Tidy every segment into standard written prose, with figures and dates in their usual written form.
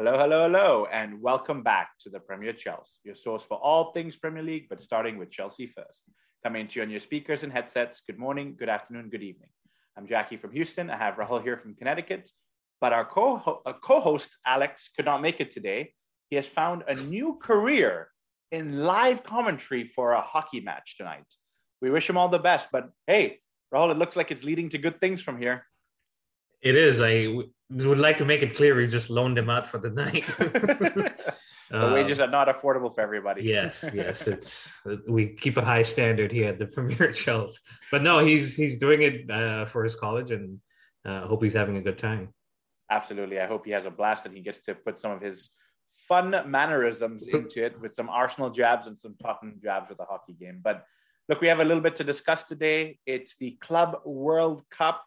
Hello, hello, hello, and welcome back to the Premier Chelsea, your source for all things Premier League, but starting with Chelsea first. Coming to you on your speakers and headsets, good morning, good afternoon, good evening. I'm Jackie from Houston. I have Rahul here from Connecticut, but our co-host Alex could not make it today. He has found a new career in live commentary for a hockey match tonight. We wish him all the best, but hey, Rahul, it looks like it's leading to good things from here. It is. I would like to make it clear we just loaned him out for the night. The wages are not affordable for everybody. Yes. We keep a high standard here at the Premier Chelsea. But no, he's doing it for his college, and I hope he's having a good time. Absolutely. I hope he has a blast and he gets to put some of his fun mannerisms into it with some Arsenal jabs and some Tottenham jabs with the hockey game. But look, we have a little bit to discuss today. It's the Club World Cup.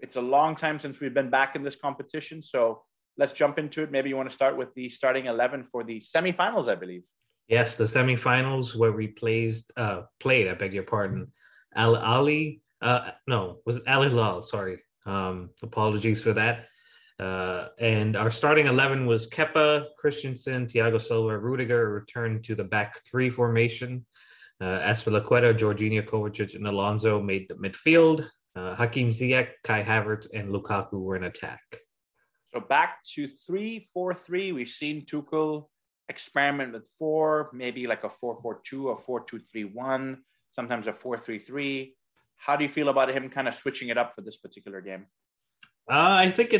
It's a long time since we've been back in this competition, so let's jump into it. Maybe you want to start with the starting 11 for the semifinals, I believe. Yes, the semifinals where we played Al Hilal, sorry. Apologies for that. And our starting 11 was Kepa, Christensen, Thiago Silva, Rudiger returned to the back three formation. Azpilicueta, Jorginho, Kovacic, and Alonso made the midfield. Hakim Ziyech, Kai Havertz, and Lukaku were in attack. So back to 3-4-3. We've seen Tuchel experiment with four, maybe like a 4-4-2, a 4-2-3-1, sometimes a 4-3-3. How do you feel about him kind of switching it up for this particular game? I think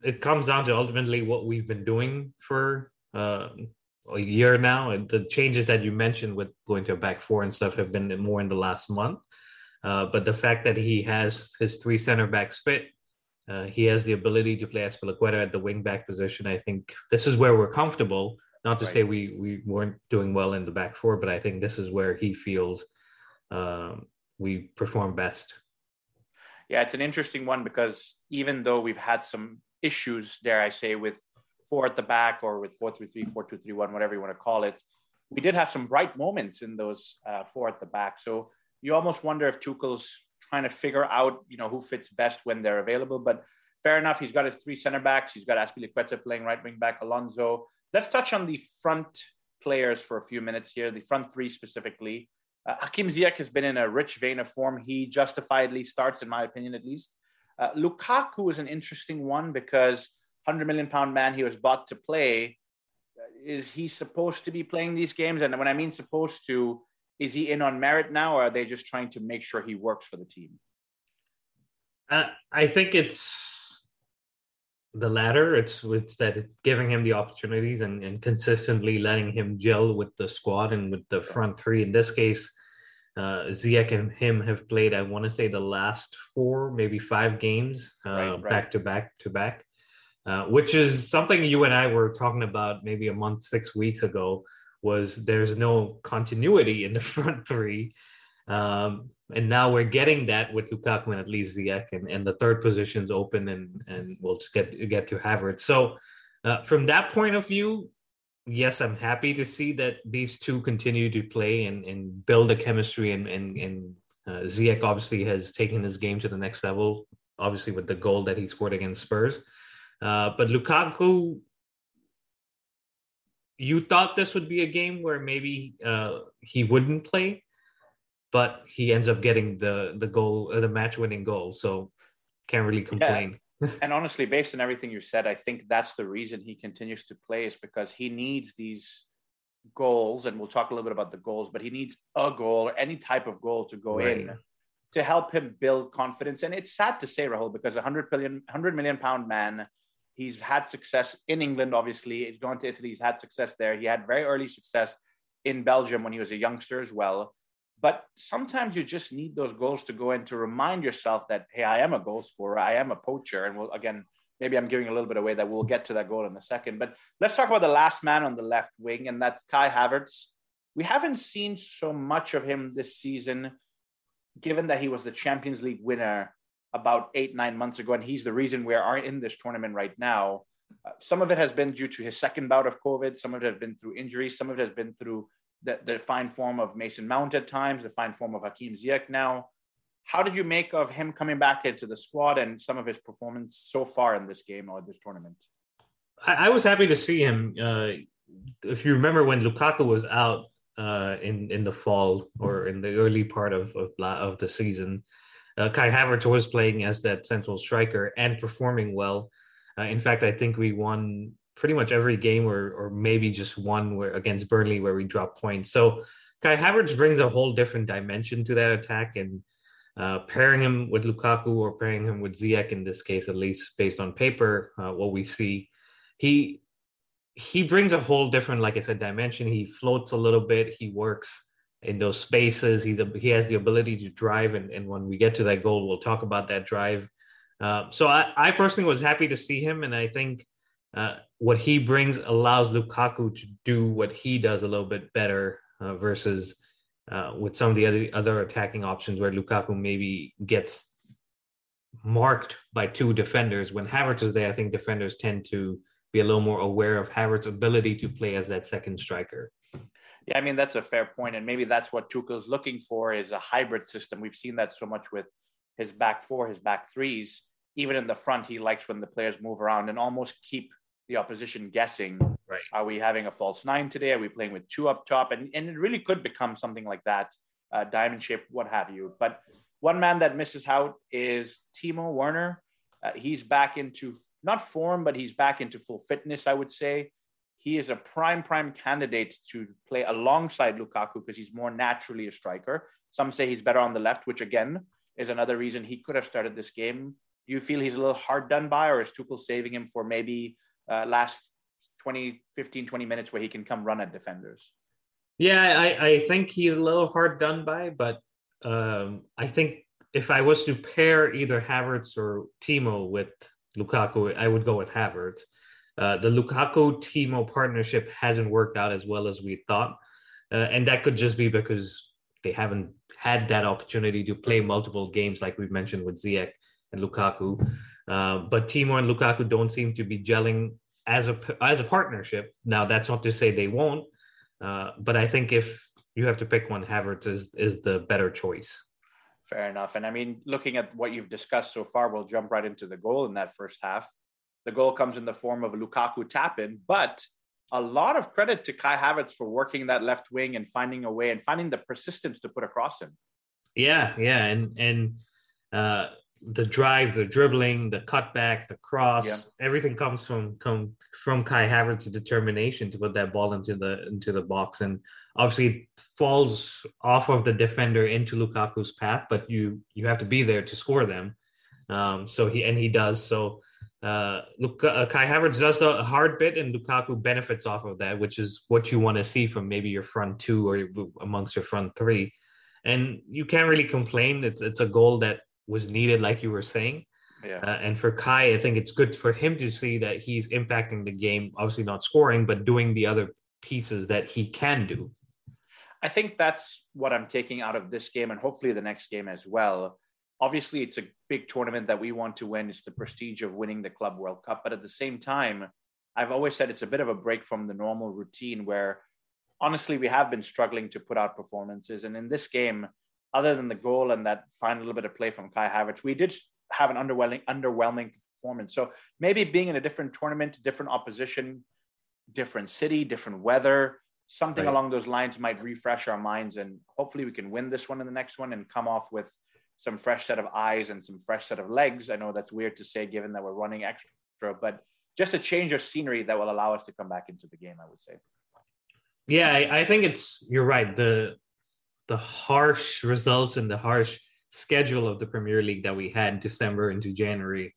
it comes down to ultimately what we've been doing for a year now. And the changes that you mentioned with going to a back four and stuff have been more in the last month. But the fact that he has his three center backs fit, he has the ability to play Azpilicueta at the wing back position. I think this is where we're comfortable. Not to say we weren't doing well in the back four, but I think this is where he feels we perform best. Yeah, it's an interesting one because even though we've had some issues, dare I say, with four at the back or with 4-3-3, 4-2-3-1, whatever you want to call it, we did have some bright moments in those four at the back. So you almost wonder if Tuchel's trying to figure out, who fits best when they're available. But fair enough, he's got his three center backs. He's got Azpilicueta playing right wing back, Alonso. Let's touch on the front players for a few minutes here, the front three specifically. Hakim Ziyech has been in a rich vein of form. He justifiably starts, in my opinion, at least. Lukaku is an interesting one because £100 million man he was bought to play. Is he supposed to be playing these games? And when I mean supposed to, is he in on merit now, or are they just trying to make sure he works for the team? I think it's the latter. It's that giving him the opportunities and consistently letting him gel with the squad and with the front three. In this case, Ziyech and him have played, I want to say, the last four, maybe five games, back to back, which is something you and I were talking about maybe a month, 6 weeks ago. Was there's no continuity in the front three. And now we're getting that with Lukaku and at least Ziyech, and the third position's open, and we'll just get to Havertz. So from that point of view, yes, I'm happy to see that these two continue to play and build a chemistry. And Ziyech obviously has taken this game to the next level, obviously with the goal that he scored against Spurs. But Lukaku... You thought this would be a game where maybe he wouldn't play, but he ends up getting the goal, the match-winning goal. So can't really complain. Yeah. And honestly, based on everything you said, I think that's the reason he continues to play is because he needs these goals, and we'll talk a little bit about the goals, but he needs a goal or any type of goal to go in to help him build confidence. And it's sad to say, Rahul, because £100 million man, he's had success in England, obviously. He's gone to Italy. He's had success there. He had very early success in Belgium when he was a youngster as well. But sometimes you just need those goals to go in to remind yourself that, hey, I am a goal scorer. I am a poacher. And we'll, again, maybe I'm giving a little bit away that we'll get to that goal in a second. But let's talk about the last man on the left wing, and that's Kai Havertz. We haven't seen so much of him this season, given that he was the Champions League winner about 8-9 months ago, and he's the reason we are in this tournament right now. Some of it has been due to his second bout of COVID. Some of it has been through injuries. Some of it has been through the fine form of Mason Mount at times, the fine form of Hakim Ziyech now. How did you make of him coming back into the squad and some of his performance so far in this game or this tournament? I was happy to see him. If you remember when Lukaku was out in the fall or in the early part of the season, Kai Havertz was playing as that central striker and performing well. In fact, I think we won pretty much every game or maybe just one where against Burnley where we dropped points. So Kai Havertz brings a whole different dimension to that attack, and pairing him with Lukaku or pairing him with Ziyech in this case, at least based on paper, what we see, he brings a whole different, like I said, dimension. He floats a little bit. He works in those spaces. He has the ability to drive. And when we get to that goal, we'll talk about that drive. So I personally was happy to see him. And I think what he brings allows Lukaku to do what he does a little bit better versus with some of the other attacking options where Lukaku maybe gets marked by two defenders. When Havertz is there, I think defenders tend to be a little more aware of Havertz's ability to play as that second striker. Yeah, I mean, that's a fair point. And maybe that's what Tuchel's looking for, is a hybrid system. We've seen that so much with his back four, his back threes. Even in the front, he likes when the players move around and almost keep the opposition guessing. Right. Are we having a false nine today? Are we playing with two up top? And it really could become something like that, diamond shape, what have you. But one man that misses out is Timo Werner. He's back into not form, but he's back into full fitness, I would say. He is a prime candidate to play alongside Lukaku because he's more naturally a striker. Some say he's better on the left, which again is another reason he could have started this game. Do you feel he's a little hard done by, or is Tuchel saving him for maybe last 20 minutes where he can come run at defenders? Yeah, I think he's a little hard done by, but I think if I was to pair either Havertz or Timo with Lukaku, I would go with Havertz. The Lukaku-Timo partnership hasn't worked out as well as we thought. And that could just be because they haven't had that opportunity to play multiple games like we've mentioned with Ziyech and Lukaku. But Timo and Lukaku don't seem to be gelling as a partnership. Now, that's not to say they won't. But I think if you have to pick one, Havertz is the better choice. Fair enough. And I mean, looking at what you've discussed so far, we'll jump right into the goal in that first half. The goal comes in the form of a Lukaku tap-in, but a lot of credit to Kai Havertz for working that left wing and finding a way and finding the persistence to put across him. Yeah. And the drive, the dribbling, the cutback, the cross, everything comes from Kai Havertz's determination to put that ball into the box. And obviously it falls off of the defender into Lukaku's path, but you have to be there to score them. So he does. So Kai Havertz does the hard bit, and Lukaku benefits off of that, which is what you want to see from maybe your front two or amongst your front three. And you can't really complain. It's a goal that was needed, like you were saying. Yeah. And for Kai, I think it's good for him to see that he's impacting the game, obviously not scoring, but doing the other pieces that he can do. I think that's what I'm taking out of this game and hopefully the next game as well. Obviously, it's a big tournament that we want to win. It's the prestige of winning the Club World Cup. But at the same time, I've always said it's a bit of a break from the normal routine where, honestly, we have been struggling to put out performances. And in this game, other than the goal and that final little bit of play from Kai Havertz, we did have an underwhelming performance. So maybe being in a different tournament, different opposition, different city, different weather, something along those lines might refresh our minds. And hopefully we can win this one and the next one and come off with some fresh set of eyes and some fresh set of legs. I know that's weird to say, given that we're running extra, but just a change of scenery that will allow us to come back into the game, I would say. Yeah, I think you're right. The harsh results and the harsh schedule of the Premier League that we had in December into January,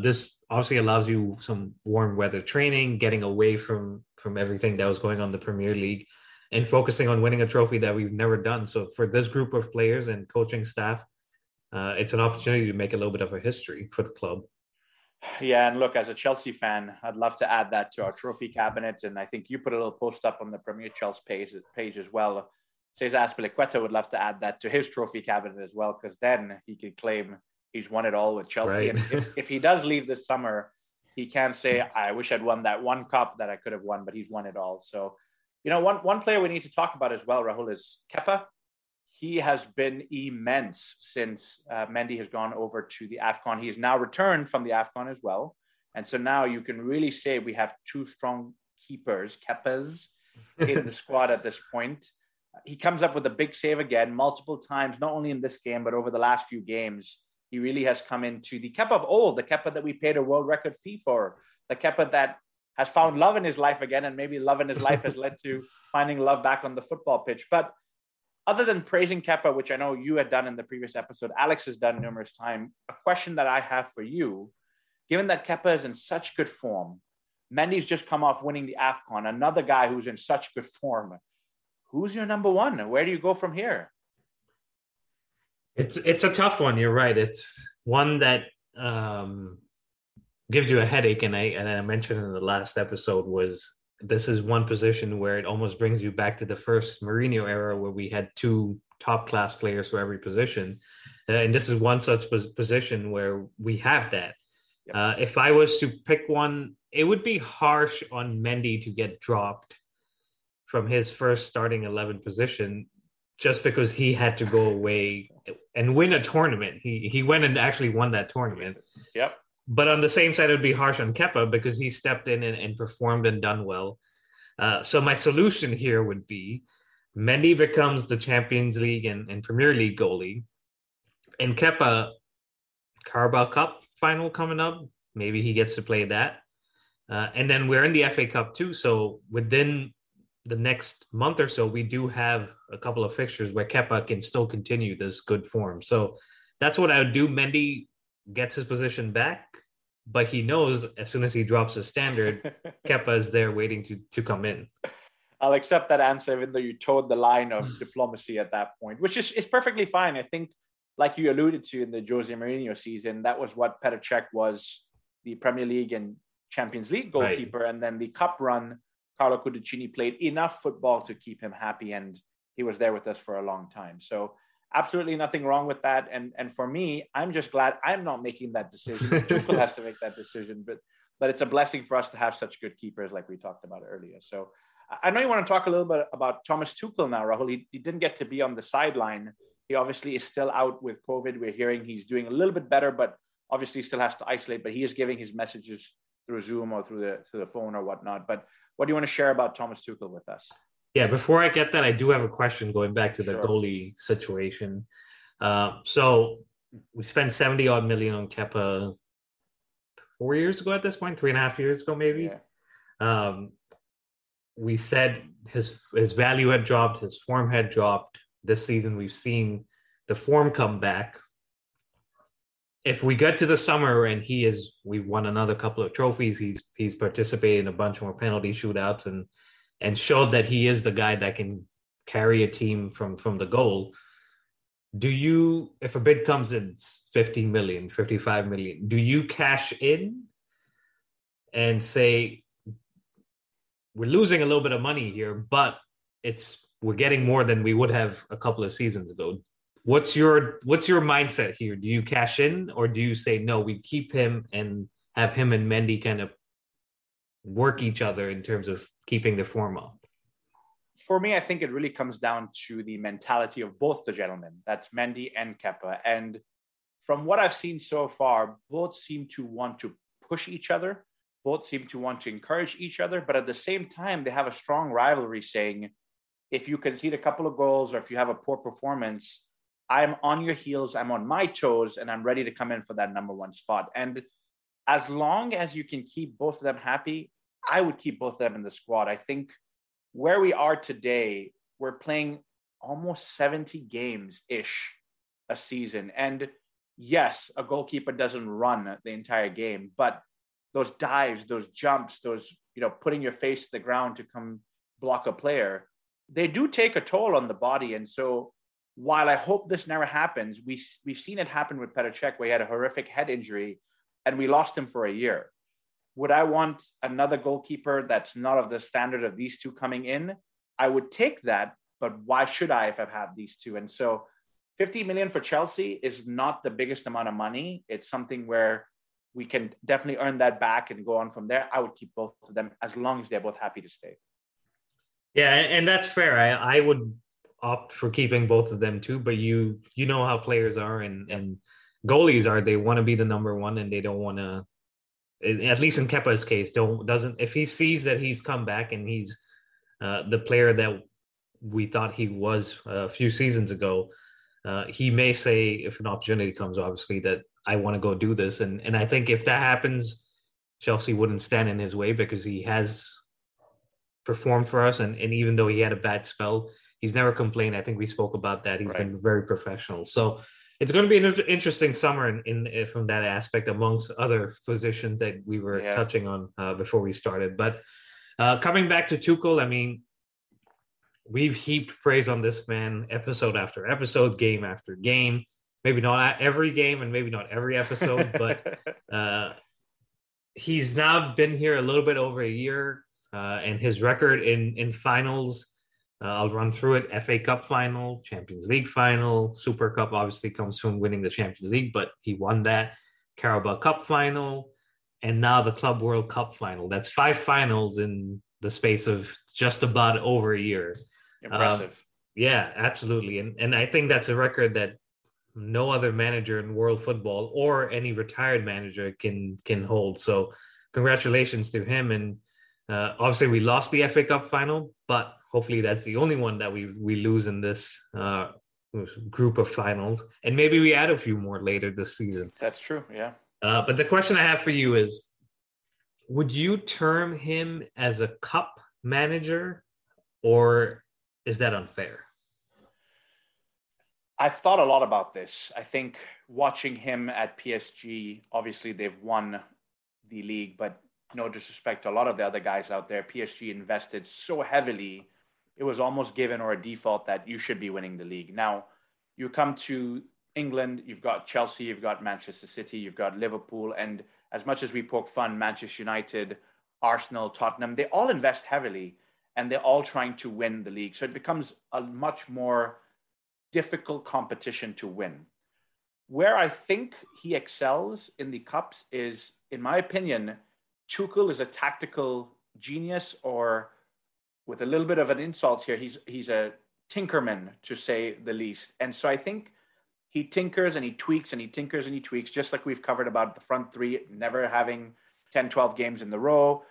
this obviously allows you some warm weather training, getting away from everything that was going on in the Premier League and focusing on winning a trophy that we've never done. So for this group of players and coaching staff, it's an opportunity to make a little bit of a history for the club. Yeah, and look, as a Chelsea fan, I'd love to add that to our trophy cabinet. And I think you put a little post up on the Premier Chelsea page as well. Says Azpilicueta would love to add that to his trophy cabinet as well, because then he could claim he's won it all with Chelsea. Right. And if he does leave this summer, he can say, I wish I'd won that one cup that I could have won, but he's won it all. So, you know, one player we need to talk about as well, Rahul, is Kepa. He has been immense since Mendy has gone over to the AFCON. He has now returned from the AFCON as well. And so now you can really say we have two strong Kepas in the squad at this point. He comes up with a big save again multiple times, not only in this game, but over the last few games. He really has come into the Kepa of old, the Kepa that we paid a world record fee for, the Kepa that has found love in his life again, and maybe love in his life has led to finding love back on the football pitch. But other than praising Kepa, which I know you had done in the previous episode, Alex has done numerous times, a question that I have for you, given that Kepa is in such good form, Mendy's just come off winning the AFCON, another guy who's in such good form, who's your number one? Where do you go from here? It's a tough one. You're right. It's one that gives you a headache. And I mentioned in the last episode was this is one position where it almost brings you back to the first Mourinho era where we had two top class players for every position. And this is one such position where we have that. If I was to pick one, it would be harsh on Mendy to get dropped from his first starting 11 position just because he had to go away and win a tournament. He went and actually won that tournament. Yep. But on the same side, it would be harsh on Kepa because he stepped in and performed and done well. So my solution here would be Mendy becomes the Champions League and Premier League goalie, and Kepa, Carabao Cup final coming up, maybe he gets to play that. And then we're in the FA Cup too, so within the next month or so, we do have a couple of fixtures where Kepa can still continue this good form. So that's what I would do. Mendy gets his position back, but he knows as soon as he drops his standard, Kepa is there waiting to come in. I'll accept that answer, even though you towed the line of diplomacy at that point, which is perfectly fine. I think, like you alluded to in the Jose Mourinho season, that was what Petr Cech was, the Premier League and Champions League goalkeeper. Right. And then the cup run, Carlo Cudicini played enough football to keep him happy, and he was there with us for a long time. So absolutely nothing wrong with that. And for me, I'm just glad I'm not making that decision. Tuchel has to make that decision, but it's a blessing for us to have such good keepers like we talked about earlier. So I know you want to talk a little bit about Thomas Tuchel now, Rahul. He didn't get to be on the sideline. He obviously is still out with COVID. We're hearing he's doing a little bit better, but obviously still has to isolate, but he is giving his messages through Zoom or through the phone or whatnot. But what do you want to share about Thomas Tuchel with us? Yeah, before I get that, I do have a question going back to the goalie situation. So we spent 70 odd million on Kepa 4 years ago at this point, 3.5 years ago, maybe. Yeah. We said his value had dropped, his form had dropped. This season, we've seen the form come back. If we get to the summer and we've won another couple of trophies, he's participated in a bunch more penalty shootouts and showed that he is the guy that can carry a team from the goal. Do you, if a bid comes in 15 million, 55 million, do you cash in and say, we're losing a little bit of money here, but we're getting more than we would have a couple of seasons ago? What's your mindset here? Do you cash in, or do you say, no, we keep him and have him and Mendy kind of work each other in terms of keeping the form up? For me, I think it really comes down to the mentality of both the gentlemen. That's Mendy and Kepa. And from what I've seen so far, both seem to want to push each other. Both seem to want to encourage each other. But at the same time, they have a strong rivalry saying, if you concede a couple of goals or if you have a poor performance, I'm on your heels, I'm on my toes, and I'm ready to come in for that number one spot. And as long as you can keep both of them happy, I would keep both of them in the squad. I think where we are today, we're playing almost 70 games-ish a season. And yes, a goalkeeper doesn't run the entire game, but those dives, those jumps, those, putting your face to the ground to come block a player, they do take a toll on the body. And so while I hope this never happens, we've seen it happen with Petr Cech, where he had a horrific head injury and we lost him for a year. Would I want another goalkeeper that's not of the standard of these two coming in? I would take that, but why should I if I've had these two? And so 50 million for Chelsea is not the biggest amount of money. It's something where we can definitely earn that back and go on from there. I would keep both of them as long as they're both happy to stay. Yeah, and that's fair. I would opt for keeping both of them too, but you know how players are and goalies are. They want to be the number one and they don't want to at least in Kepa's case, doesn't if he sees that he's come back and he's the player that we thought he was a few seasons ago, he may say, if an opportunity comes, obviously, that I want to go do this. And I think if that happens, Chelsea wouldn't stand in his way because he has performed for us. And even though he had a bad spell, he's never complained. I think we spoke about that. He's been very professional. So it's going to be an interesting summer in from that aspect, amongst other positions that we were touching on before we started. But coming back to Tuchel, I mean, we've heaped praise on this man episode after episode, game after game. Maybe not every game and maybe not every episode, but he's now been here a little bit over a year, and his record in finals, I'll run through it: FA Cup final, Champions League final, Super Cup obviously comes from winning the Champions League, but he won that, Carabao Cup final, and now the Club World Cup final. That's five finals in the space of just about over a year. Impressive. Yeah, absolutely. And I think that's a record that no other manager in world football or any retired manager can hold. So congratulations to him. And obviously we lost the FA Cup final, but hopefully that's the only one that we lose in this group of finals. And maybe we add a few more later this season. That's true, yeah. But the question I have for you is, would you term him as a cup manager, or is that unfair? I've thought a lot about this. I think watching him at PSG, obviously they've won the league, but no disrespect to a lot of the other guys out there, PSG invested so heavily, it was almost given or a default that you should be winning the league. Now, you come to England, you've got Chelsea, you've got Manchester City, you've got Liverpool, and as much as we poke fun, Manchester United, Arsenal, Tottenham, they all invest heavily and they're all trying to win the league. So it becomes a much more difficult competition to win. Where I think he excels in the cups is, in my opinion, Tuchel is a tactical genius, or with a little bit of an insult here, he's a tinkerman, to say the least. And so I think he tinkers and he tweaks and he tinkers and he tweaks, just like we've covered about the front three, never having 10, 12 games in the row.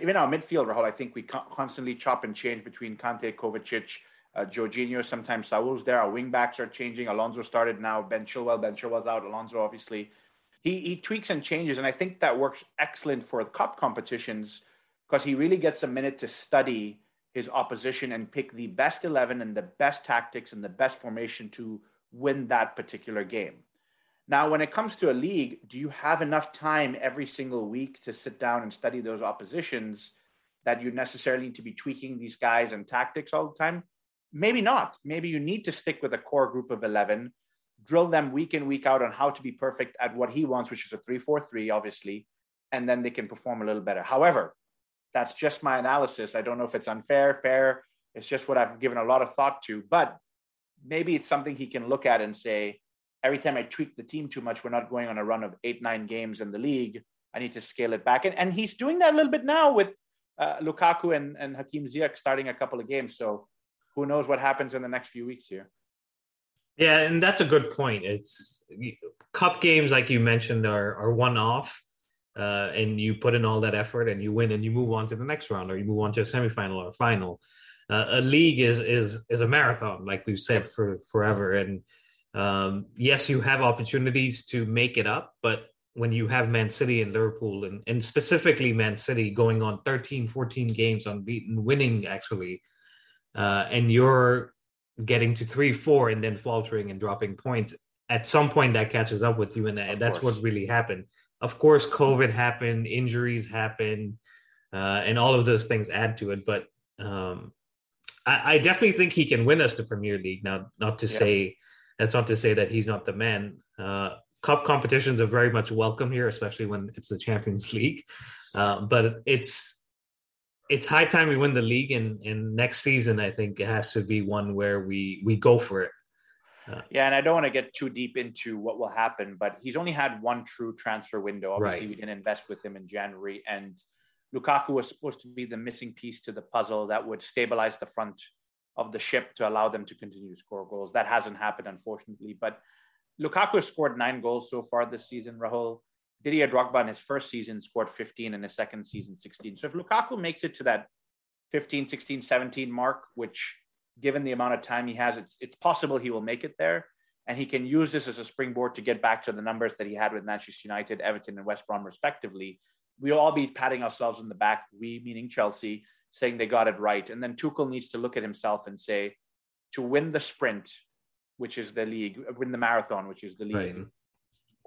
Even our midfield, Rahul, I think we constantly chop and change between Kante, Kovacic, Jorginho, sometimes Saul's there. Our wing backs are changing. Alonso started now. Ben Chilwell's out. Alonso, obviously. He tweaks and changes, and I think that works excellent for cup competitions because he really gets a minute to study his opposition and pick the best 11 and the best tactics and the best formation to win that particular game. Now, when it comes to a league, do you have enough time every single week to sit down and study those oppositions that you necessarily need to be tweaking these guys and tactics all the time? Maybe not. Maybe you need to stick with a core group of 11, drill them week in, week out on how to be perfect at what he wants, which is a 3-4-3, obviously, and then they can perform a little better. However, that's just my analysis. I don't know if it's unfair, fair. It's just what I've given a lot of thought to, but maybe it's something he can look at and say, every time I tweak the team too much, we're not going on a run of 8-9 games in the league. I need to scale it back. And he's doing that a little bit now with Lukaku and Hakim Ziyech starting a couple of games. So who knows what happens in the next few weeks here. Yeah, and that's a good point. It's cup games, like you mentioned, are one-off, and you put in all that effort and you win and you move on to the next round, or you move on to a semifinal or a final. A league is a marathon, like we've said for forever. And yes, you have opportunities to make it up, but when you have Man City and Liverpool, and specifically Man City going on 13, 14 games unbeaten, winning actually, and you're getting to 3-4 and then faltering and dropping points, at some point that catches up with you, and that's what really happened. Of course, COVID happened, injuries happened, and all of those things add to it, but I definitely think he can win us the Premier League. Now, that's not to say that he's not the man. Cup competitions are very much welcome here, especially when it's the Champions League. But it's high time we win the league. And next season, I think it has to be one where we go for it. And I don't want to get too deep into what will happen, but he's only had one true transfer window. Obviously, we didn't invest with him in January, and Lukaku was supposed to be the missing piece to the puzzle that would stabilize the front of the ship to allow them to continue to score goals. That hasn't happened, unfortunately. But Lukaku has scored 9 goals so far this season, Rahul. Didier Drogba in his first season scored 15, in his second season 16. So if Lukaku makes it to that 15, 16, 17 mark, which given the amount of time he has, it's possible he will make it there. And he can use this as a springboard to get back to the numbers that he had with Manchester United, Everton, and West Brom, respectively. We'll all be patting ourselves on the back, we meaning Chelsea, saying they got it right. And then Tuchel needs to look at himself and say, to win the sprint, which is the league, win the marathon, which is the league, right,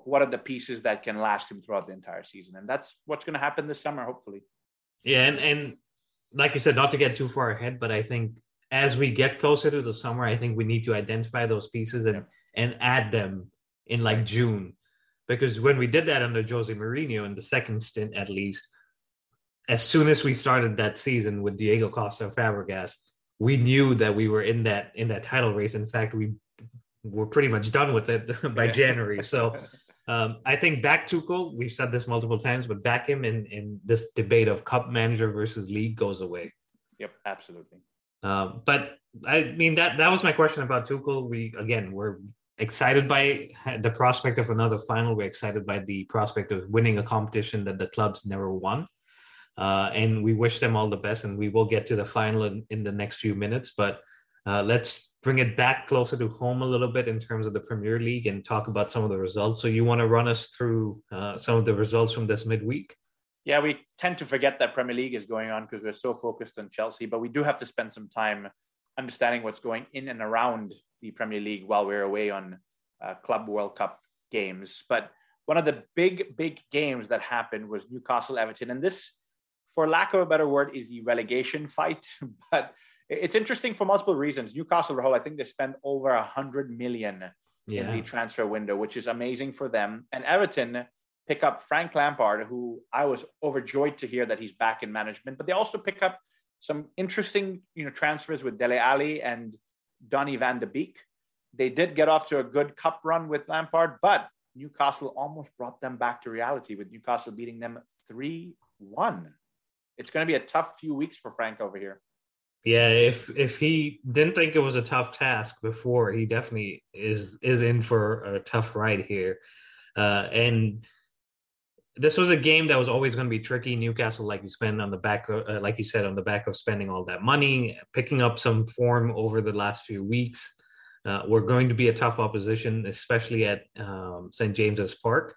what are the pieces that can last him throughout the entire season? And that's what's going to happen this summer, hopefully. Yeah, and like you said, not to get too far ahead, but I think as we get closer to the summer, I think we need to identify those pieces and add them in like June. Because when we did that under Jose Mourinho, in the second stint at least, as soon as we started that season with Diego Costa Fabregas, we knew that we were in that title race. In fact, we were pretty much done with it by January. So I think back Tuchel, we've said this multiple times, but back him in this debate of cup manager versus league goes away. Yep, absolutely. But I mean, that was my question about Tuchel. We're excited by the prospect of another final. We're excited by the prospect of winning a competition that the clubs never won. And we wish them all the best, and we will get to the final in the next few minutes. But let's bring it back closer to home a little bit in terms of the Premier League and talk about some of the results. So you want to run us through some of the results from this midweek? Yeah, we tend to forget that Premier League is going on because we're so focused on Chelsea, but we do have to spend some time understanding what's going in and around the Premier League while we're away on Club World Cup games. But one of the big, big games that happened was Newcastle-Everton. And this, for lack of a better word, is the relegation fight. But it's interesting for multiple reasons. Newcastle, I think they spent over 100 million in the transfer window, which is amazing for them. And Everton pick up Frank Lampard, who I was overjoyed to hear that he's back in management. But they also pick up some interesting, transfers with Dele Alli and Donny van de Beek. They did get off to a good cup run with Lampard, but Newcastle almost brought them back to reality with Newcastle beating them 3-1. It's going to be a tough few weeks for Frank over here. Yeah, if he didn't think it was a tough task before, he definitely is in for a tough ride here. And this was a game that was always going to be tricky. Newcastle, like you said, on the back of spending all that money, picking up some form over the last few weeks, were going to be a tough opposition, especially at St. James's Park.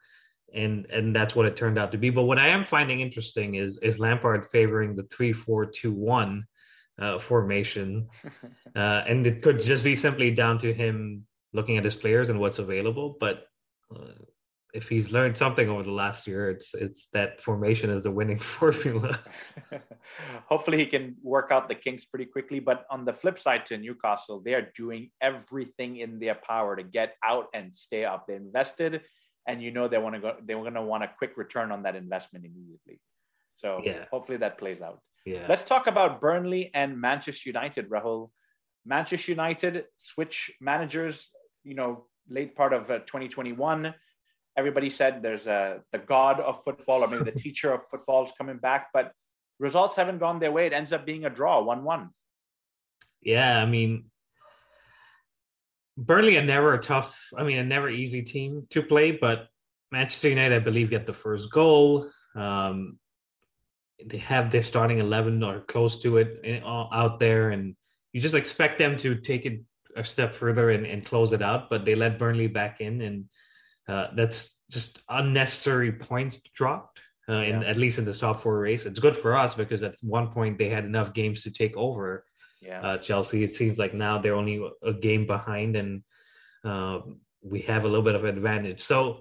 And that's what it turned out to be. But what I am finding interesting is Lampard favoring the 3-4-2-1 formation. And it could just be simply down to him looking at his players and what's available. But if he's learned something over the last year, it's that formation is the winning formula. Hopefully he can work out the kinks pretty quickly. But on the flip side to Newcastle, they are doing everything in their power to get out and stay up. They invested, and they're going to want a quick return on that investment immediately. So hopefully that plays out. Yeah. Let's talk about Burnley and Manchester United, Rahul. Manchester United switch managers, late part of 2021. Everybody said there's the god of football, or maybe the teacher of football is coming back, but results haven't gone their way. It ends up being a draw, 1-1. Yeah, I mean, Burnley are never a never easy team to play, but Manchester United, I believe, get the first goal. They have their starting 11 or close to it out there, and you just expect them to take it a step further and close it out, but they let Burnley back in, and that's just unnecessary points dropped, at least in the top four race. It's good for us because at one point they had enough games to take over Chelsea. It seems like now they're only a game behind, and we have a little bit of advantage. So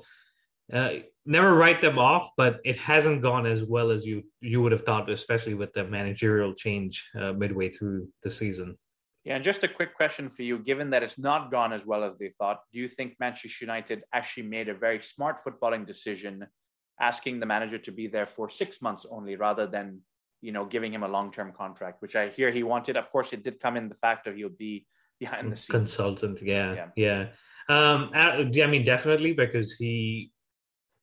never write them off, but it hasn't gone as well as you would have thought, especially with the managerial change midway through the season. Yeah, and just a quick question for you. Given that it's not gone as well as they thought, do you think Manchester United actually made a very smart footballing decision asking the manager to be there for 6 months only rather than, giving him a long-term contract, which I hear he wanted? Of course, it did come in the fact that he'll be behind the scenes. Consultant, yeah. Definitely, because he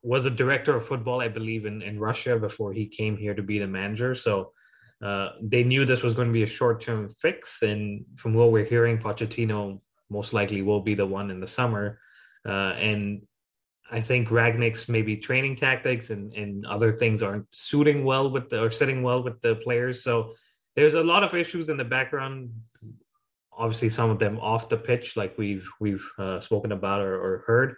was a director of football, I believe, in Russia before he came here to be the manager. So they knew this was going to be a short-term fix, and from what we're hearing, Pochettino most likely will be the one in the summer. And I think Ragnick's maybe training tactics and other things aren't suiting well with the, or sitting well with the players. So there's a lot of issues in the background. Obviously, some of them off the pitch, like we've spoken about or heard.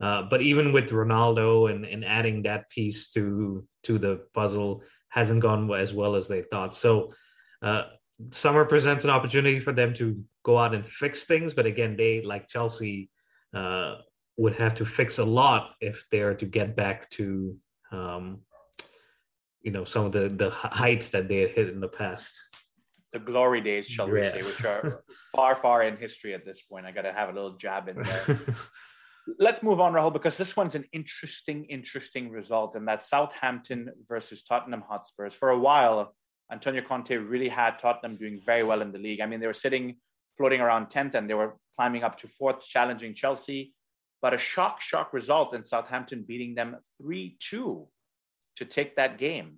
But even with Ronaldo and adding that piece to the puzzle hasn't gone as well as they thought. So summer presents an opportunity for them to go out and fix things. But again, they, like Chelsea, would have to fix a lot if they are to get back to, some of the heights that they had hit in the past. The glory days, shall we say, which are far, far in history at this point. I got to have a little jab in there. Let's move on, Rahul, because this one's an interesting result, and that's Southampton versus Tottenham Hotspurs. For a while, Antonio Conte really had Tottenham doing very well in the league. I mean, they were floating around 10th, and they were climbing up to 4th, challenging Chelsea. But a shock result in Southampton beating them 3-2 to take that game.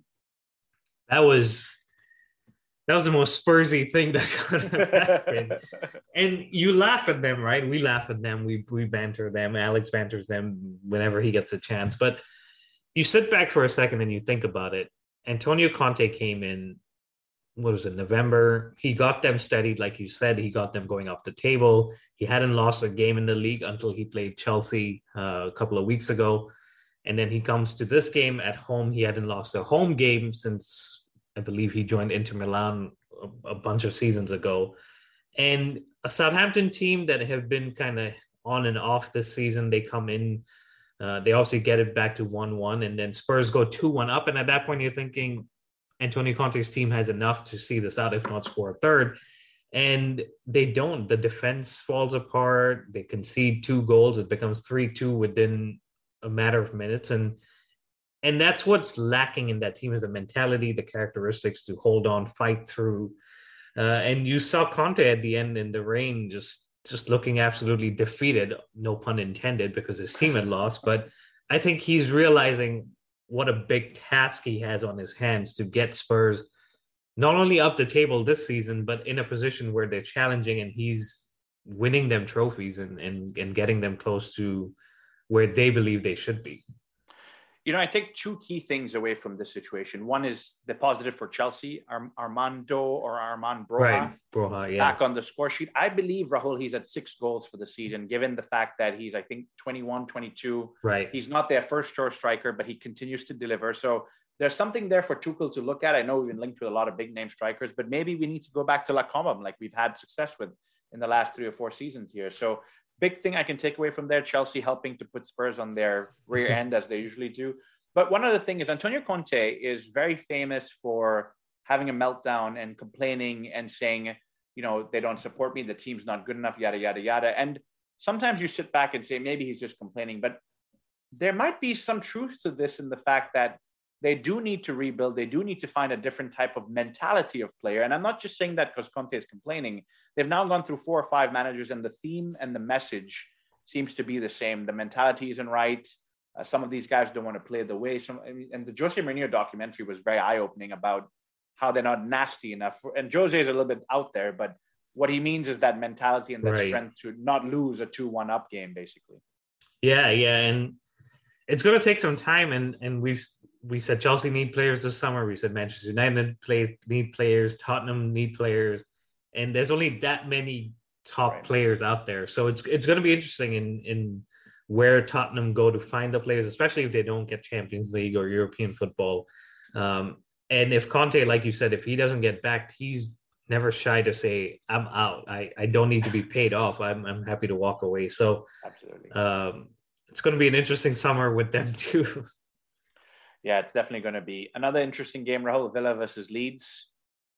That was the most Spursy thing that could have happened. And you laugh at them, right? We laugh at them. We banter them. Alex banters them whenever he gets a chance. But you sit back for a second and you think about it. Antonio Conte came in, what was it, November? He got them steadied, like you said. He got them going up the table. He hadn't lost a game in the league until he played Chelsea a couple of weeks ago. And then he comes to this game at home. He hadn't lost a home game since... I believe he joined Inter Milan a bunch of seasons ago. And a Southampton team that have been kind of on and off this season, they come in, they obviously get it back to 1-1, and then Spurs go 2-1 up. And at that point, you're thinking Antonio Conte's team has enough to see this out, if not score a third. And they don't. The defense falls apart. They concede 2 goals. It becomes 3-2 within a matter of minutes. And that's what's lacking in that team is the mentality, the characteristics to hold on, fight through. And you saw Conte at the end in the rain just looking absolutely defeated, no pun intended, because his team had lost. But I think he's realizing what a big task he has on his hands to get Spurs not only up the table this season, but in a position where they're challenging and he's winning them trophies and getting them close to where they believe they should be. I take 2 key things away from this situation. One is the positive for Chelsea, Armand Broha. Right, Broha, yeah. Back on the score sheet. I believe, Rahul, he's at 6 goals for the season, given the fact that he's, I think, 21, 22. Right. He's not their first-choice striker, but he continues to deliver. So there's something there for Tuchel to look at. I know we've been linked with a lot of big-name strikers, but maybe we need to go back to La Combe, like we've had success with in the last 3 or 4 seasons here. So big thing I can take away from there, Chelsea helping to put Spurs on their rear end as they usually do. But one other thing is Antonio Conte is very famous for having a meltdown and complaining and saying, they don't support me, the team's not good enough, yada, yada, yada. And sometimes you sit back and say, maybe he's just complaining. But there might be some truth to this in the fact that they do need to rebuild. They do need to find a different type of mentality of player. And I'm not just saying that because Conte is complaining. They've now gone through 4 or 5 managers, and the theme and the message seems to be the same. The mentality isn't right. Some of these guys don't want to play the way. And the Jose Mourinho documentary was very eye-opening about how they're not nasty enough. And Jose is a little bit out there, but what he means is that mentality and that strength to not lose a 2-1 up game, basically. Yeah. And it's going to take some time. And we said Chelsea need players this summer. We said Manchester United need players. Tottenham need players. And there's only that many top players out there. So it's going to be interesting in where Tottenham go to find the players, especially if they don't get Champions League or European football. And if Conte, like you said, if he doesn't get backed, he's never shy to say, I'm out. I don't need to be paid off. I'm happy to walk away. So absolutely. It's going to be an interesting summer with them too. Yeah, it's definitely going to be another interesting game, Rahul. Villa versus Leeds,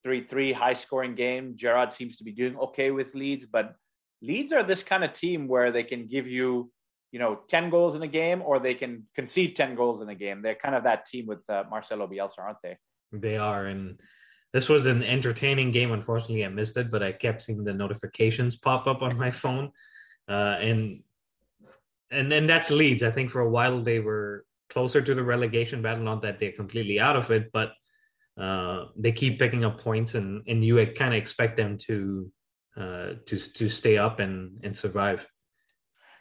3-3, high-scoring game. Gerrard seems to be doing okay with Leeds, but Leeds are this kind of team where they can give you, 10 goals in a game, or they can concede 10 goals in a game. They're kind of that team with Marcelo Bielsa, aren't they? They are, and this was an entertaining game. Unfortunately, I missed it, but I kept seeing the notifications pop up on my phone, and that's Leeds. I think for a while they were closer to the relegation battle, not that they're completely out of it, but they keep picking up points, and you kind of expect them to stay up and survive.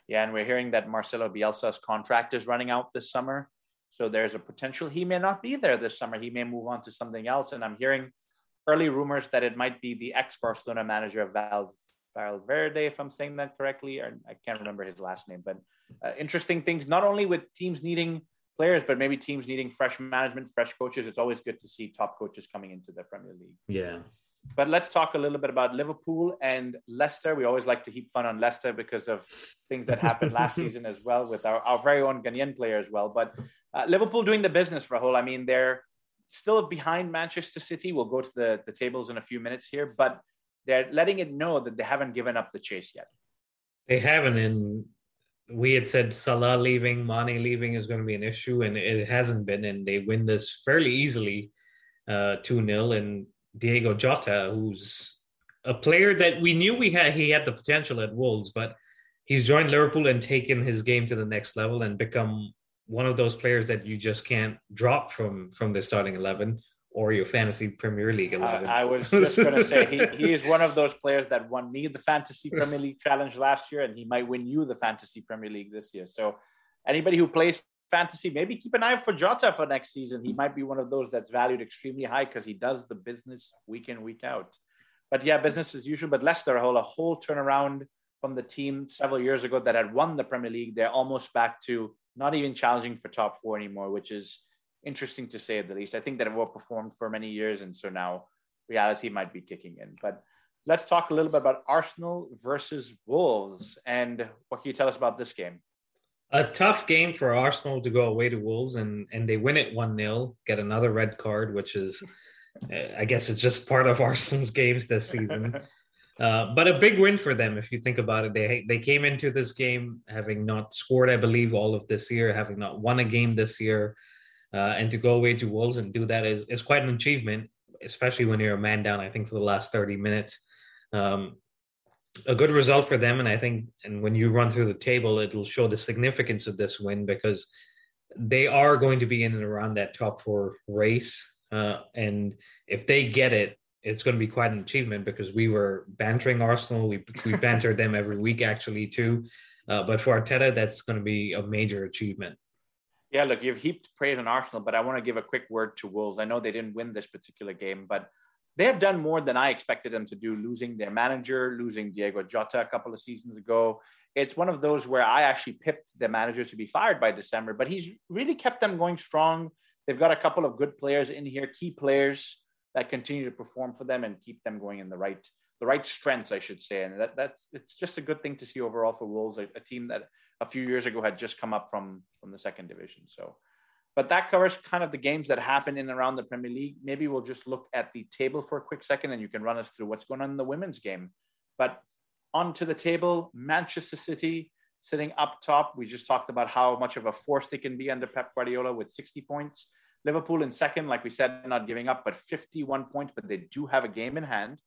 Yeah, and we're hearing that Marcelo Bielsa's contract is running out this summer. So there's a potential he may not be there this summer. He may move on to something else. And I'm hearing early rumors that it might be the ex-Barcelona manager of Valverde, if I'm saying that correctly, or I can't remember his last name. But interesting things, not only with teams needing players, but maybe teams needing fresh management, fresh coaches. It's always good to see top coaches coming into the Premier League. Yeah. But let's talk a little bit about Liverpool and Leicester. We always like to heap fun on Leicester because of things that happened last season as well with our very own Ghanaian player as well. But Liverpool doing the business, Rahul. I mean, they're still behind Manchester City. We'll go to the tables in a few minutes here, but they're letting it know that they haven't given up the chase yet. They haven't. And we had said Salah leaving, Mane leaving is going to be an issue, and it hasn't been. And they win this fairly easily, 2-0. And Diego Jota, who's a player that we knew he had the potential at Wolves, but he's joined Liverpool and taken his game to the next level and become one of those players that you just can't drop from the starting 11 or your fantasy Premier League 11. I was just going to say, he is one of those players that won me the fantasy Premier League challenge last year, and he might win you the fantasy Premier League this year. So anybody who plays fantasy, maybe keep an eye for Jota for next season. He might be one of those that's valued extremely high because he does the business week in, week out. But yeah, business as usual. But Leicester, a whole turnaround from the team several years ago that had won the Premier League. They're almost back to not even challenging for top four anymore, which is interesting to say the least. I think that it overperformed for many years, and so now reality might be kicking in. But let's talk a little bit about Arsenal versus Wolves. And what can you tell us about this game? A tough game for Arsenal to go away to Wolves, and they win it 1-0, get another red card, which is, I guess it's just part of Arsenal's games this season. But a big win for them, if you think about it. They came into this game having not scored, I believe, all of this year, having not won a game this year. And to go away to Wolves and do that is quite an achievement, especially when you're a man down, I think, for the last 30 minutes. A good result for them, and I think, and when you run through the table, it will show the significance of this win because they are going to be in and around that top four race, and if they get it, it's going to be quite an achievement because we were bantering Arsenal, we bantered them every week actually too, but for Arteta, that's going to be a major achievement. Yeah, look, you've heaped praise on Arsenal, but I want to give a quick word to Wolves. I know they didn't win this particular game, but they have done more than I expected them to do, losing their manager, losing Diego Jota a couple of seasons ago. It's one of those where I actually pipped the manager to be fired by December, but he's really kept them going strong. They've got a couple of good players in here, key players that continue to perform for them and keep them going in the right strengths, I should say. And it's just a good thing to see overall for Wolves, a team that a few years ago had just come up from the second division. But that covers kind of the games that happen in and around the Premier League. Maybe we'll just look at the table for a quick second and you can run us through what's going on in the women's game. But onto the table, Manchester City sitting up top. We just talked about how much of a force they can be under Pep Guardiola with 60 points. Liverpool in second, like we said, not giving up, but 51 points, but they do have a game in hand.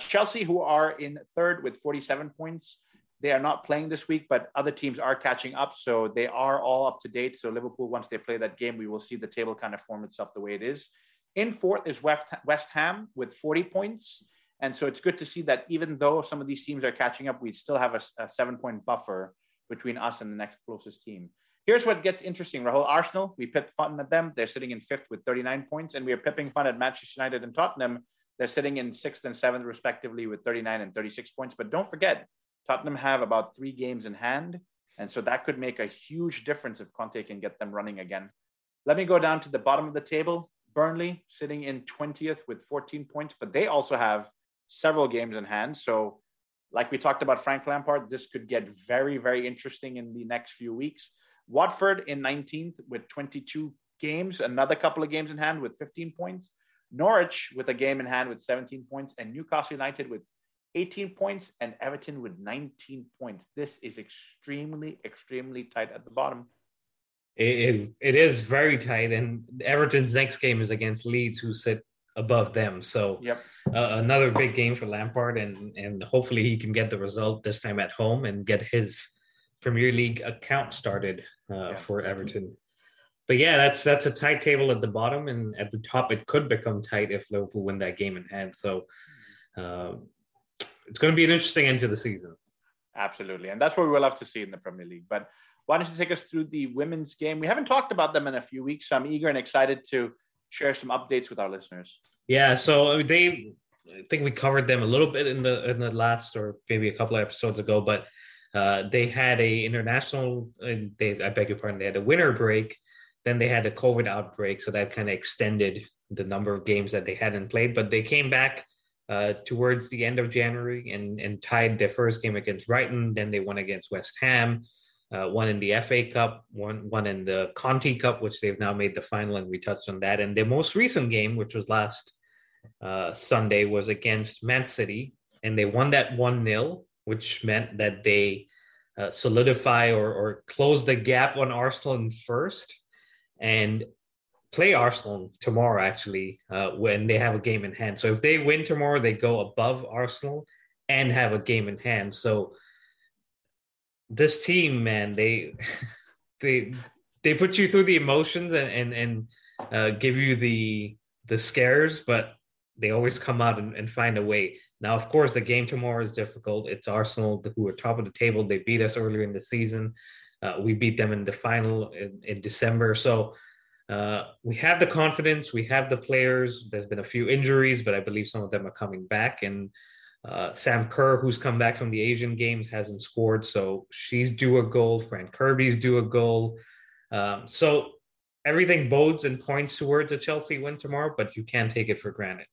Chelsea, who are in third with 47 points. They are not playing this week, but other teams are catching up. So they are all up to date. So Liverpool, once they play that game, we will see the table kind of form itself the way it is. In fourth is West Ham with 40 points. And so it's good to see that even though some of these teams are catching up, we still have a 7-point buffer between us and the next closest team. Here's what gets interesting, Rahul. Arsenal, we pip fun at them. They're sitting in fifth with 39 points. And we are pipping fun at Manchester United and Tottenham. They're sitting in sixth and seventh, respectively, with 39 and 36 points. But don't forget, Tottenham have about 3 games in hand, and so that could make a huge difference if Conte can get them running again. Let me go down to the bottom of the table. Burnley sitting in 20th with 14 points, but they also have several games in hand. So like we talked about Frank Lampard, this could get very, very interesting in the next few weeks. Watford in 19th with 22 games, another couple of games in hand with 15 points. Norwich with a game in hand with 17 points, and Newcastle United with 18 points and Everton with 19 points. This is extremely, extremely tight at the bottom. It is very tight, and Everton's next game is against Leeds, who sit above them. So yep. Another big game for Lampard, and hopefully he can get the result this time at home and get his Premier League account started for Everton. But yeah, that's a tight table at the bottom, and at the top it could become tight if Liverpool win that game in hand. So it's going to be an interesting end to the season. Absolutely. And that's what we'll have to see in the Premier League. But why don't you take us through the women's game? We haven't talked about them in a few weeks, so I'm eager and excited to share some updates with our listeners. Yeah, so they, I think we covered them a little bit in the last, or maybe a couple of episodes ago, but they had they had a winter break. Then they had a COVID outbreak, so that kind of extended the number of games that they hadn't played. But they came back towards the end of January and tied their first game against Brighton. Then they won against West Ham, won in the FA Cup, won in the Conti Cup, which they've now made the final, and we touched on that. And their most recent game, which was last Sunday, was against Man City, and they won that 1-0, which meant that they solidify or close the gap on Arsenal in first. And play Arsenal tomorrow, actually, when they have a game in hand. So if they win tomorrow, they go above Arsenal and have a game in hand. So this team, man, they put you through the emotions and give you the scares, but they always come out and find a way. Now, of course, the game tomorrow is difficult. It's Arsenal, who are top of the table. They beat us earlier in the season. We beat them in the final in December. So we have the confidence. We have the players. There's been a few injuries, but I believe some of them are coming back. And Sam Kerr, who's come back from the Asian Games, hasn't scored. So she's due a goal. Fran Kirby's due a goal. So everything bodes and points towards a Chelsea win tomorrow, but you can't take it for granted.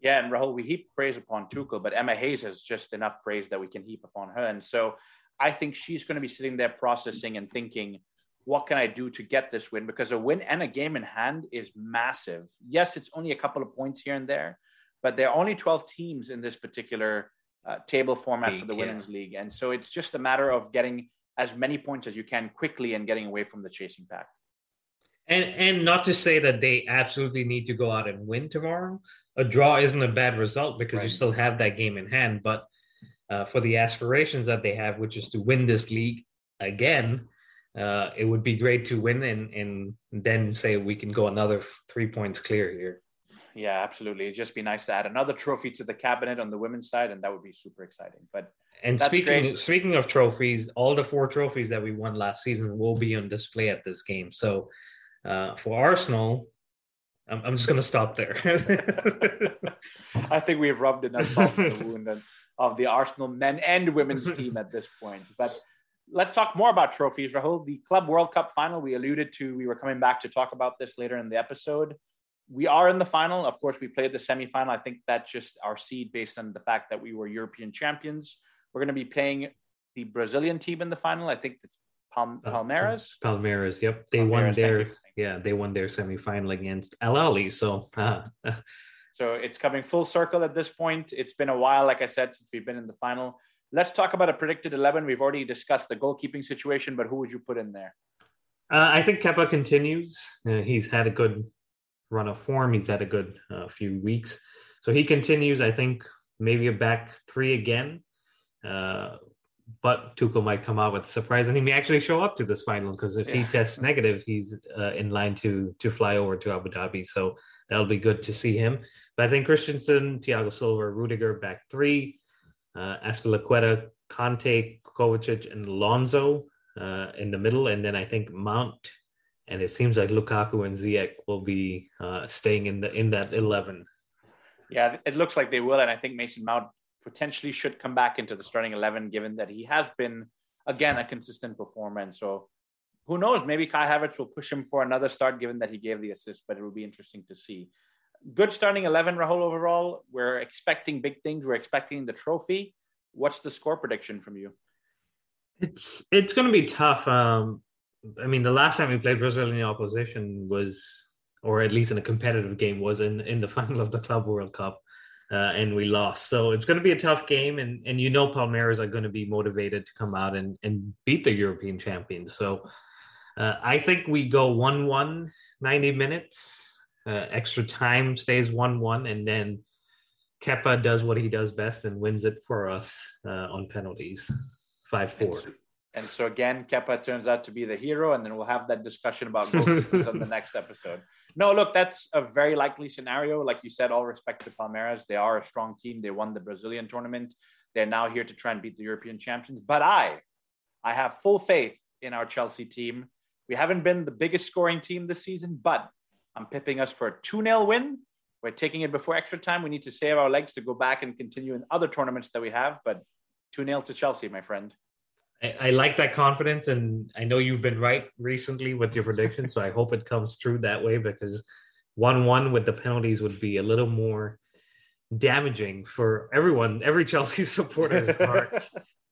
Yeah, and Rahul, we heap praise upon Tuchel, but Emma Hayes has just enough praise that we can heap upon her. And so I think she's going to be sitting there processing and thinking, what can I do to get this win? Because a win and a game in hand is massive. Yes, it's only a couple of points here and there, but there are only 12 teams in this particular table format for the Women's League. And so it's just a matter of getting as many points as you can quickly and getting away from the chasing pack. And not to say that they absolutely need to go out and win tomorrow. A draw isn't a bad result because you still have that game in hand, but for the aspirations that they have, which is to win this league again, it would be great to win and then say we can go another 3 points clear here. Yeah, absolutely. It'd just be nice to add another trophy to the cabinet on the women's side, and that would be super exciting. But speaking of trophies, all the 4 trophies that we won last season will be on display at this game. So for Arsenal, I'm just going to stop there. I think we have rubbed enough salt in the wound of the Arsenal men and women's team at this point. But let's talk more about trophies, Rahul. The Club World Cup final, we alluded to, we were coming back to talk about this later in the episode. We are in the final. Of course, we played the semifinal. I think that's just our seed based on the fact that we were European champions. We're going to be playing the Brazilian team in the final. I think it's Palmeiras. Palmeiras, yep. They won their semifinal against Al Ahly. So it's coming full circle at this point. It's been a while, like I said, since we've been in the final. Let's talk about a predicted 11. We've already discussed the goalkeeping situation, but who would you put in there? I think Kepa continues. He's had a good run of form. He's had a good few weeks. So he continues, I think, maybe a back three again. But Tuchel might come out with a surprise, and he may actually show up to this final because if he tests negative, he's in line to fly over to Abu Dhabi. So that'll be good to see him. But I think Christensen, Thiago Silva, Rudiger, back three, Azpilicueta, Conte, Kovacic, and Alonso in the middle. And then I think Mount, and it seems like Lukaku and Ziyech will be staying in that 11. Yeah, it looks like they will. And I think Mason Mount potentially should come back into the starting 11, given that he has been, again, a consistent performer. And so who knows, maybe Kai Havertz will push him for another start, given that he gave the assist, but it will be interesting to see. Good starting 11, Rahul, overall. We're expecting big things. We're expecting the trophy. What's the score prediction from you? It's going to be tough. I mean, the last time we played Brazilian opposition was, or at least in a competitive game, was in the final of the Club World Cup. And we lost. So it's going to be a tough game. And you know Palmeiras are going to be motivated to come out and beat the European champions. So I think we go 1-1, 90 minutes. Extra time stays 1-1. And then Kepa does what he does best and wins it for us on penalties, 5-4. And so again, Kepa turns out to be the hero. And then we'll have that discussion about goalkeepers on the next episode. No, look, that's a very likely scenario. Like you said, all respect to Palmeiras. They are a strong team. They won the Brazilian tournament. They're now here to try and beat the European champions. But I have full faith in our Chelsea team. We haven't been the biggest scoring team this season, but I'm pipping us for a 2-0 win. We're taking it before extra time. We need to save our legs to go back and continue in other tournaments that we have, but 2-0 to Chelsea, my friend. I like that confidence, and I know you've been right recently with your prediction, so I hope it comes true that way, because 1-1 with the penalties would be a little more damaging for everyone, every Chelsea supporter's hearts.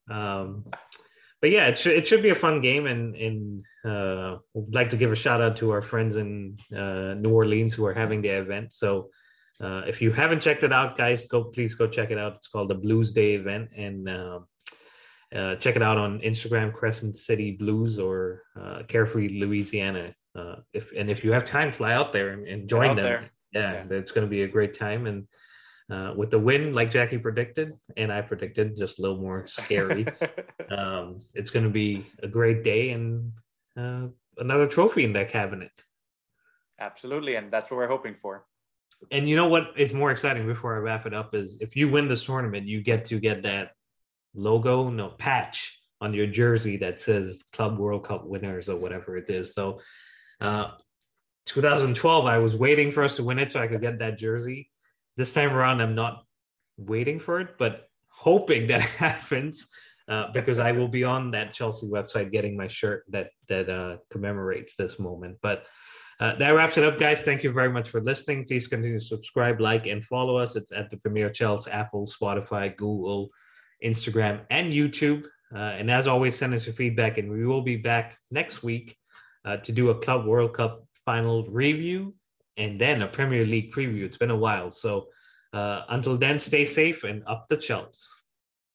But yeah, it should be a fun game, and we'd like to give a shout out to our friends in New Orleans who are having their event. So if you haven't checked it out, guys, please go check it out. It's called the Blues Day event, and check it out on Instagram, Crescent City Blues, or Carefree Louisiana. If you have time, fly out there and join them. Yeah, it's going to be a great time. And with the win, like Jackie predicted, and I predicted, just a little more scary. It's going to be a great day and another trophy in that cabinet. Absolutely, and that's what we're hoping for. And you know what is more exciting before I wrap it up is if you win this tournament, you get to get that patch on your jersey that says Club World Cup winners or whatever it is. So 2012, I was waiting for us to win it so I could get that jersey. This time around, I'm not waiting for it, but hoping that it happens because I will be on that Chelsea website getting my shirt that commemorates this moment. But that wraps it up, guys. Thank you very much for listening. Please continue to subscribe, like, and follow us. It's at the Premier Chelsea, Apple, Spotify, Google, Instagram, and YouTube. And as always, send us your feedback, and we will be back next week to do a Club World Cup final review. And then a Premier League preview. It's been a while. So until then, stay safe and up the Chelsea.